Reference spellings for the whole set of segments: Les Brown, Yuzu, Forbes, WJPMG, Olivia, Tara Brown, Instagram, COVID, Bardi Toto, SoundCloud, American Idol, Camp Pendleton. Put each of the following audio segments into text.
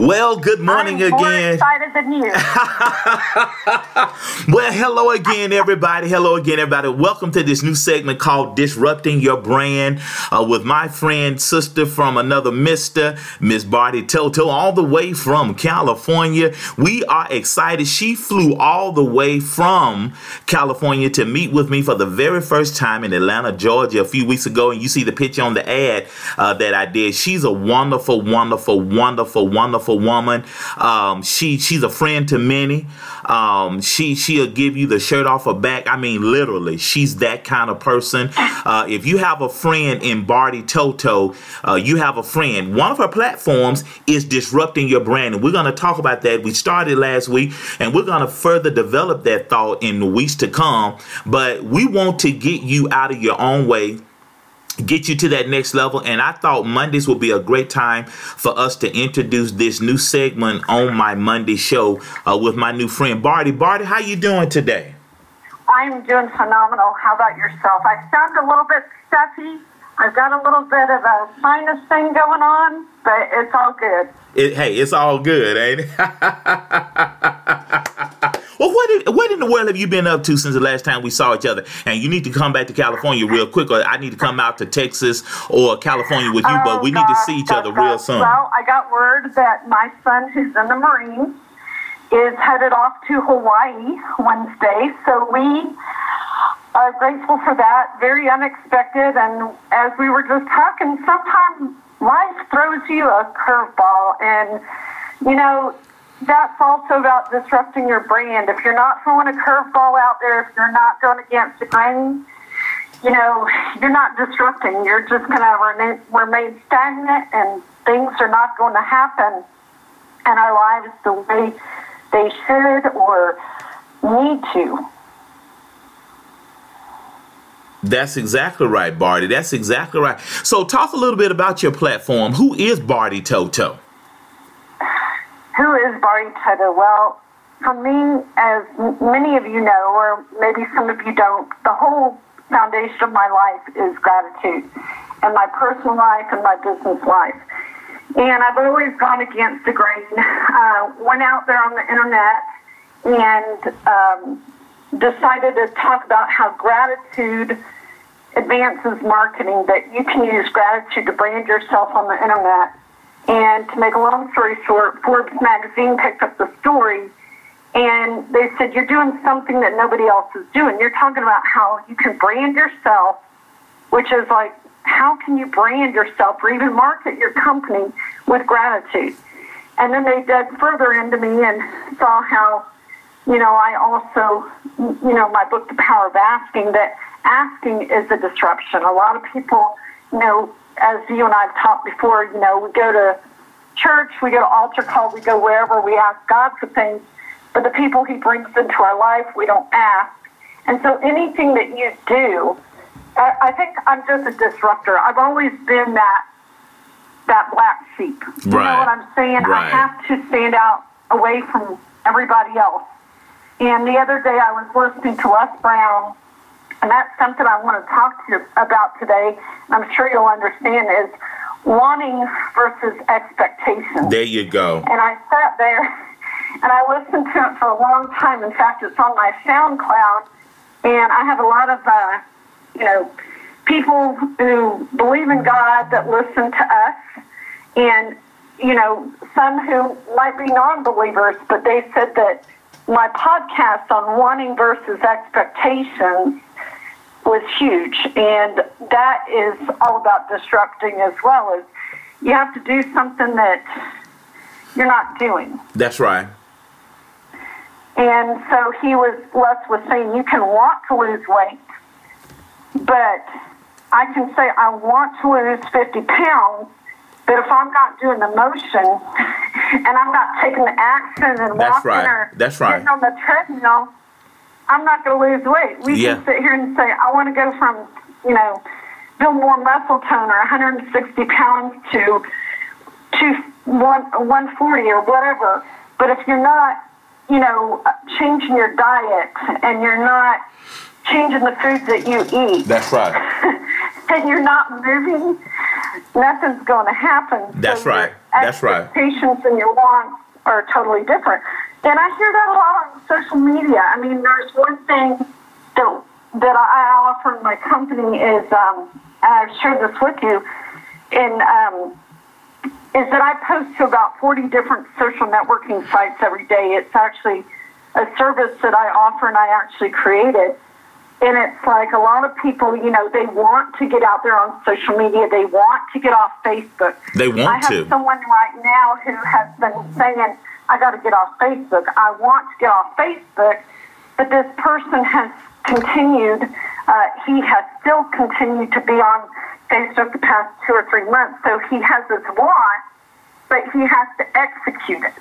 Well, good morning again. I'm excited than you. Well, hello again, everybody. Hello again, everybody. Welcome to this new segment called Disrupting Your Brand with my friend, sister from another mister, Miss Bardi Toto, all the way from California. We are excited. She flew all the way from California to meet with me for the very first time in Atlanta, Georgia, a few weeks ago. And you see the picture on the ad that I did. She's a wonderful, wonderful, wonderful, wonderful woman. She's a friend to many. She'll give you the shirt off her back. I mean, literally, she's that kind of person. If you have a friend in Bardi Toto, you have a friend. One of her platforms is Disrupting Your Brand, and we're going to talk about that. We started last week, and we're going to further develop that thought in the weeks to come, but we want to get you out of your own way, get you to that next level. And I thought Mondays would be a great time for us to introduce this new segment on my Monday show with my new friend Bardi. Bardi, how you doing today? I'm doing phenomenal. How about yourself? I sound a little bit stuffy. I've got a little bit of a sinus thing going on, but it's all good. Hey, it's all good, ain't it? Well, what in the world have you been up to since the last time we saw each other? And you need to come back to California real quick, or I need to come out to Texas or California with you, but we need to see each other real soon. Well, I got word that my son, who's in the Marines, is headed off to Hawaii Wednesday, so we are grateful for that. Very unexpected, and as we were just talking, sometimes life throws you a curveball, and, you know, that's also about disrupting your brand. If you're not throwing a curveball out there, if you're not going against the grain, you know, you're not disrupting. You're just going to remain stagnant, and things are not going to happen in our lives the way they should or need to. That's exactly right, Bardi. That's exactly right. So talk a little bit about your platform. Who is Bardi Toto? Who is Bardi Toto? Well, for me, as many of you know, or maybe some of you don't, the whole foundation of my life is gratitude, and my personal life and my business life. And I've always gone against the grain. Went out there on the internet and decided to talk about how gratitude advances marketing, that you can use gratitude to brand yourself on the internet. And to make a long story short, Forbes magazine picked up the story, and they said, you're doing something that nobody else is doing. You're talking about how you can brand yourself, which is like, how can you brand yourself or even market your company with gratitude? And then they dug further into me and saw how, you know, I also, you know, my book, The Power of Asking, that asking is a disruption. A lot of people, you know, as you and I have talked before, you know, we go to church, we go to altar call, we go wherever, we ask God for things, but the people he brings into our life, we don't ask. And so anything that you do, I think I'm just a disruptor. I've always been that black sheep. You know what I'm saying? Right. I have to stand out away from everybody else. And the other day I was listening to Les Brown, and that's something I want to talk to you about today, and I'm sure you'll understand, is wanting versus expectations. There you go. And I sat there, and I listened to it for a long time. In fact, it's on my SoundCloud, and I have a lot of, you know, people who believe in God that listen to us, and, you know, some who might be non-believers, but they said that my podcast on wanting versus expectations was huge, and that is all about disrupting as well. As you have to do something that you're not doing. That's right. And so Les was saying, you can want to lose weight, but I can say I want to lose 50 pounds, but if I'm not doing the motion and I'm not taking the action and walking or getting on the treadmill, I'm not going to lose weight. We can sit here and say, I want to go from, you know, build more muscle tone or 160 pounds to 140 or whatever. But if you're not, you know, changing your diet and you're not changing the foods that you eat. That's right. And you're not moving, nothing's going to happen. That's right. That's right. Expectations and your wants are totally different. And I hear that a lot on social media. I mean, there's one thing that I offer in my company is, and I've shared this with you, is that I post to about 40 different social networking sites every day. It's actually a service that I offer and I actually created. And it's like a lot of people, you know, they want to get out there on social media. They want to get off Facebook. They want to. I have someone right now who has been saying, I got to get off Facebook. I want to get off Facebook. But this person has continued. He has still continued to be on Facebook the past 2 or 3 months. So he has his want, but he has to execute it.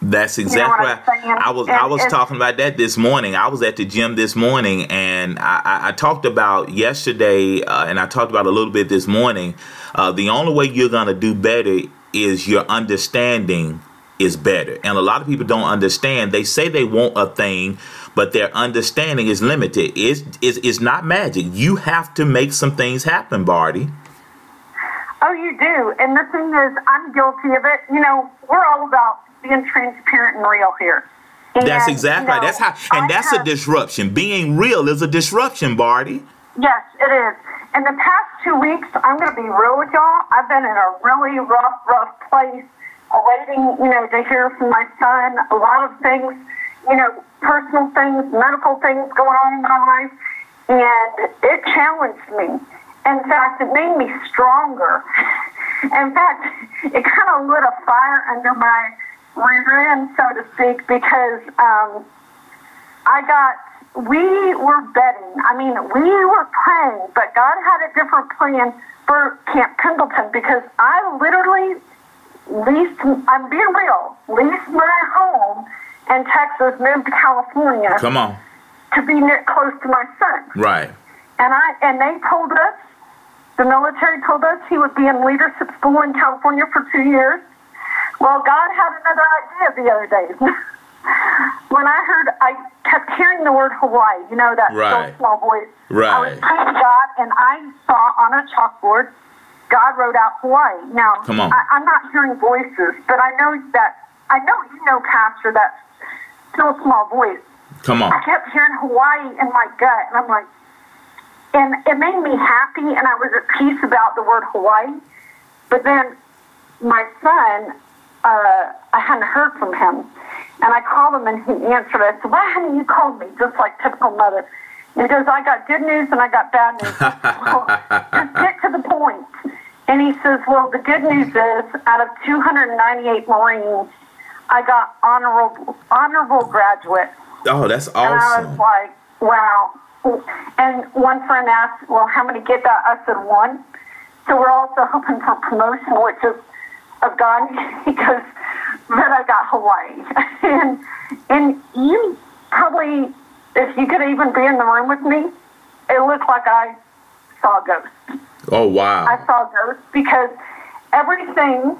That's exactly right. I was talking about that this morning. I was at the gym this morning, and I talked about yesterday, and I talked about a little bit this morning. The only way you're going to do better is your understanding is better. And a lot of people don't understand. They say they want a thing, but their understanding is limited. It's not magic. You have to make some things happen, Bardi. Oh, you do. And the thing is, I'm guilty of it. You know, we're all about being transparent and real here. And that's exactly right. That's how, and that's a disruption. Being real is a disruption, Bardi. Yes, it is. In the past 2 weeks, I'm going to be real with y'all. I've been in a really rough place, awaiting, you know, to hear from my son. A lot of things, you know, personal things, medical things going on in my life, and it challenged me. In fact, it made me stronger. In fact, it kind of lit a fire under my rear end, so to speak, because we were betting. I mean, we were praying, but God had a different plan for Camp Pendleton because I literally I'm being real, leased my home in Texas, moved to California. Come on. To be close to my son. Right. And they told us, the military told us he would be in leadership school in California for 2 years. Well, God had another idea the other day. When I kept hearing the word Hawaii, you know, that right. So small voice. Right. I was praying to God, and I saw on a chalkboard, God wrote out Hawaii. Now, I'm not hearing voices, but I know you know, Pastor, that still small voice. Come on. I kept hearing Hawaii in my gut, and I'm like, and it made me happy, and I was at peace about the word Hawaii. But then my son, I hadn't heard from him. And I called him, and he answered. I said, why haven't you called me? Just like typical mother. And he goes, I got good news, and I got bad news. Well, just get to the point. And he says, well, the good news is, out of 298 Marines, I got honorable graduates. Oh, that's awesome. And I was like, wow. And one friend asked, well, how many get that? I said, one. So we're also hoping for promotion, which is of God, because then I got Hawaii. And you probably, if you could even be in the room with me, it looked like I saw ghosts. Oh, wow. I saw ghosts because everything,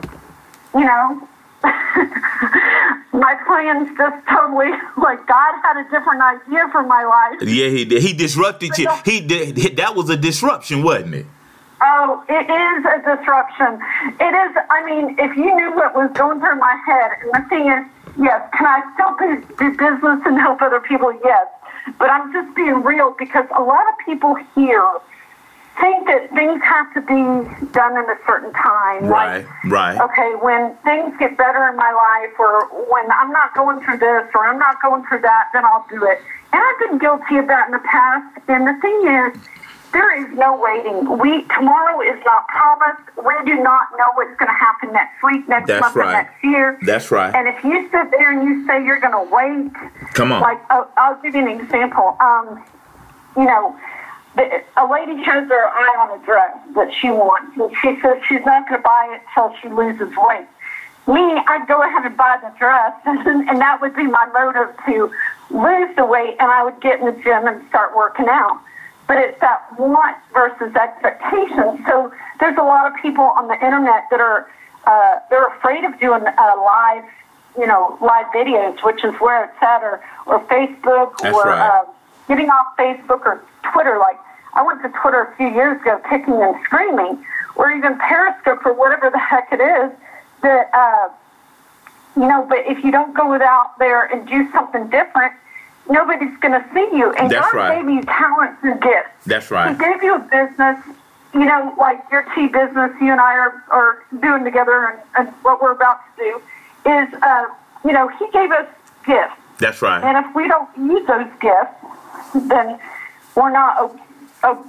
you know, my plans just totally, like, God had a different idea for my life. Yeah, he did. He disrupted you. He did. That was a disruption, wasn't it? Oh, it is a disruption. It is, I mean, if you knew what was going through my head, and the thing is, yes, can I still do business and help other people? Yes. But I'm just being real because a lot of people here think that things have to be done in a certain time. Right, like, right. Okay, when things get better in my life, or when I'm not going through this, or I'm not going through that, then I'll do it. And I've been guilty of that in the past. And the thing is, there is no waiting. Tomorrow is not promised. We do not know what's going to happen next week, next month, right. And next year. That's right. And if you sit there and you say you're going to wait, come on. Like, I'll give you an example. You know, a lady has her eye on a dress that she wants, and she says she's not going to buy it till she loses weight. Me, I'd go ahead and buy the dress, and that would be my motive to lose the weight, and I would get in the gym and start working out. But it's that want versus expectation. So there's a lot of people on the internet that are they're afraid of doing live, you know, live videos, which is where it's at, or Facebook, that's or right. Getting off Facebook or Twitter. Like I went to Twitter a few years ago kicking and screaming, or even Periscope or whatever the heck it is, that, but if you don't go out there and do something different, nobody's going to see you. And that's God gave you talents and gifts. That's right. He gave you a business, like your tea business you and I are doing together and what we're about to do is, he gave us gifts. That's right. And if we don't use those gifts, then we're not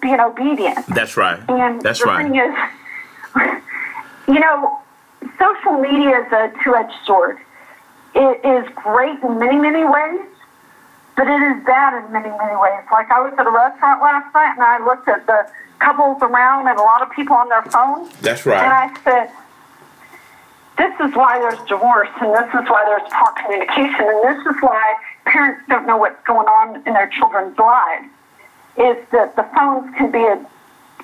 being obedient. That's right. And that's right. And the thing is, social media is a two-edged sword. It is great in many, many ways, but it is bad in many, many ways. Like I was at a restaurant last night, and I looked at the couples around and a lot of people on their phones. That's right. And I said, this is why there's divorce, and this is why there's poor communication, and this is why parents don't know what's going on in their children's lives, is that the phones can be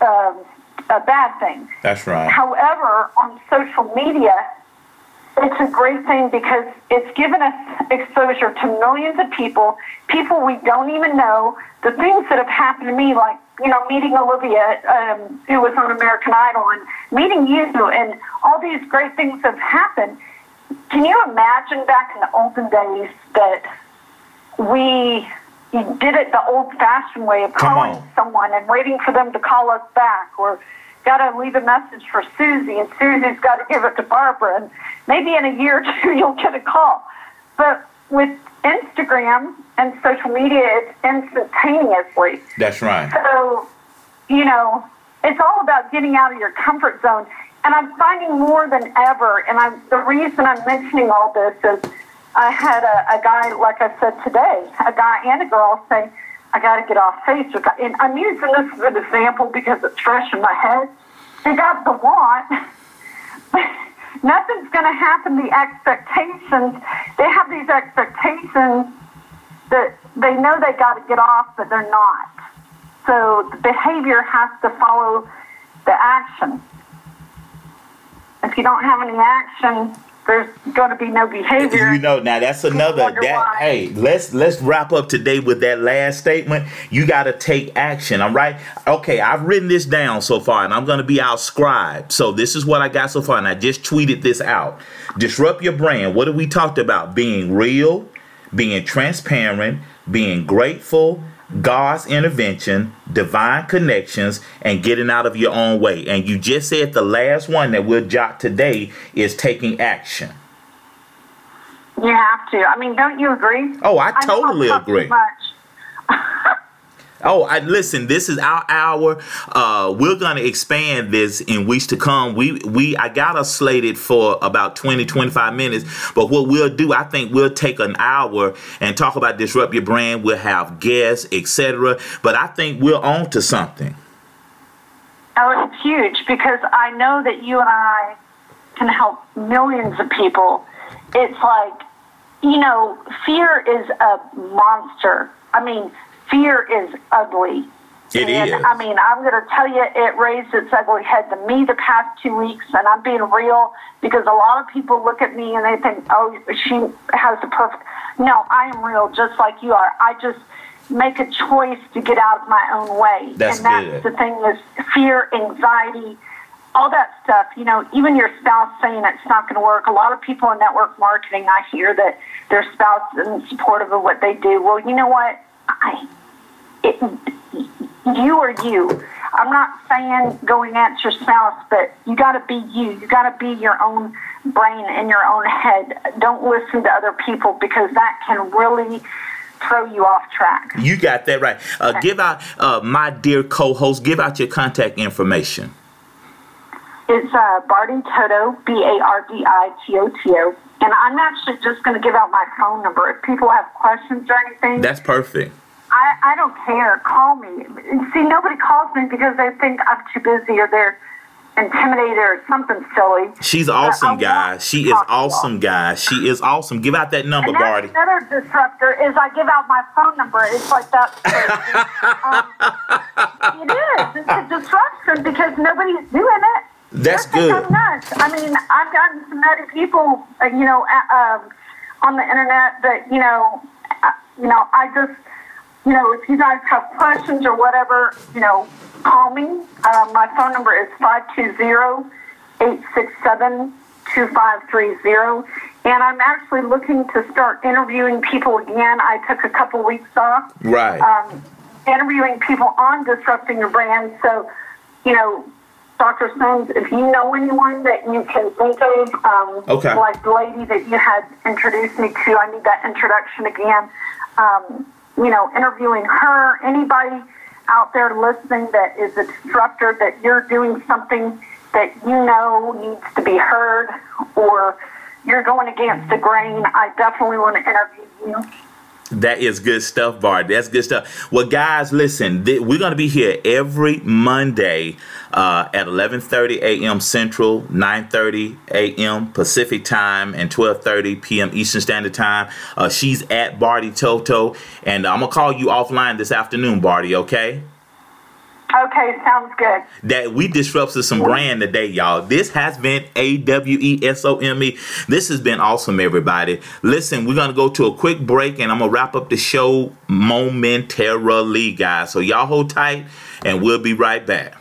a bad thing. That's right. However, on social media, it's a great thing because it's given us exposure to millions of people we don't even know. The things that have happened to me, like, meeting Olivia, who was on American Idol, and meeting Yuzu, and all these great things have happened. Can you imagine back in the olden days that we did it the old-fashioned way of calling someone and waiting for them to call us back, or got to leave a message for Susie, and Susie's got to give it to Barbara, and maybe in a year or two you'll get a call. But with Instagram and social media, it's instantaneously. That's right. So, it's all about getting out of your comfort zone. And I'm finding more than ever, and the reason I'm mentioning all this is I had a guy, like I said today, a guy and a girl say, I got to get off Facebook. And I'm using this as an example because it's fresh in my head. They got the want, but nothing's going to happen. The expectations, they have these expectations that they know they got to get off, but they're not. So the behavior has to follow the action. If you don't have any action, there's going to be no behavior. Now that's another. Hey, let's wrap up today with that last statement. You got to take action. I'm right. Okay, I've written this down so far, and I'm going to be our scribe. So this is what I got so far, and I just tweeted this out. Disrupt your brand. What have we talked about? Being real, being transparent, being grateful, God's intervention, divine connections, and getting out of your own way. And you just said the last one that we'll jot today is taking action. You have to. I mean, don't you agree? Oh, I totally agree. Listen, this is our hour. We're going to expand this in weeks to come. I got us slated for about 20, 25 minutes. But what we'll do, I think we'll take an hour and talk about Disrupt Your Brand. We'll have guests, etc. But I think we're on to something. Oh, it's huge because I know that you and I can help millions of people. It's like, fear is a monster. I mean, fear is ugly. It is. I mean, I'm going to tell you, it raised its ugly head to me the past 2 weeks, and I'm being real because a lot of people look at me and they think, oh, she has the perfect. No, I am real just like you are. I just make a choice to get out of my own way. That's the thing is fear, anxiety, all that stuff. Even your spouse saying it's not going to work. A lot of people in network marketing, I hear that their spouse isn't supportive of what they do. Well, you know what? You are you. I'm not saying going at your spouse, but you got to be you. You got to be your own brain and your own head. Don't listen to other people because that can really throw you off track. You got that right. Okay. Give out, my dear co-host, give out your contact information. It's Bardi Toto, Barditto. And I'm actually just going to give out my phone number. If people have questions or anything. That's perfect. I don't care. Call me. See, nobody calls me because they think I'm too busy or they're intimidated or something silly. She's awesome, guys. She is awesome, guys. She is awesome. Give out that number, Bardi. Another disruptor is I give out my phone number. It's like that. It is. It's a disruption because nobody's doing it. That's good. I'm nuts. I mean, I've gotten some other people, on the internet that, I just, you know, if you guys have questions or whatever, you know, call me. My phone number is 520-867-2530. And I'm actually looking to start interviewing people again. I took a couple weeks off. Right. Interviewing people on Disrupting Your Brand. So, you know, Dr. Sims, if you know anyone that you can think of, like the lady that you had introduced me to, I need that introduction again. You know, interviewing her, anybody out there listening that is a disruptor, that you're doing something that you know needs to be heard, or you're going against the grain, I definitely want to interview you. That is good stuff, Bardi. That's good stuff. Well, guys, listen, we're going to be here every Monday at 11:30 a.m. Central, 9:30 a.m. Pacific Time, and 12:30 p.m. Eastern Standard Time. She's at Bardi Toto, and I'm going to call you offline this afternoon, Bardi, okay? Okay, sounds good. That we disrupted some brand today, y'all. This has been AWESOME. This has been awesome, everybody. Listen, we're going to go to a quick break, and I'm going to wrap up the show momentarily, guys. So y'all hold tight, and we'll be right back.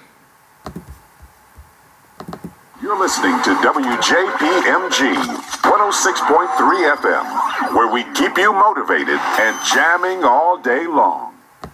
You're listening to WJPMG 106.3 FM, where we keep you motivated and jamming all day long.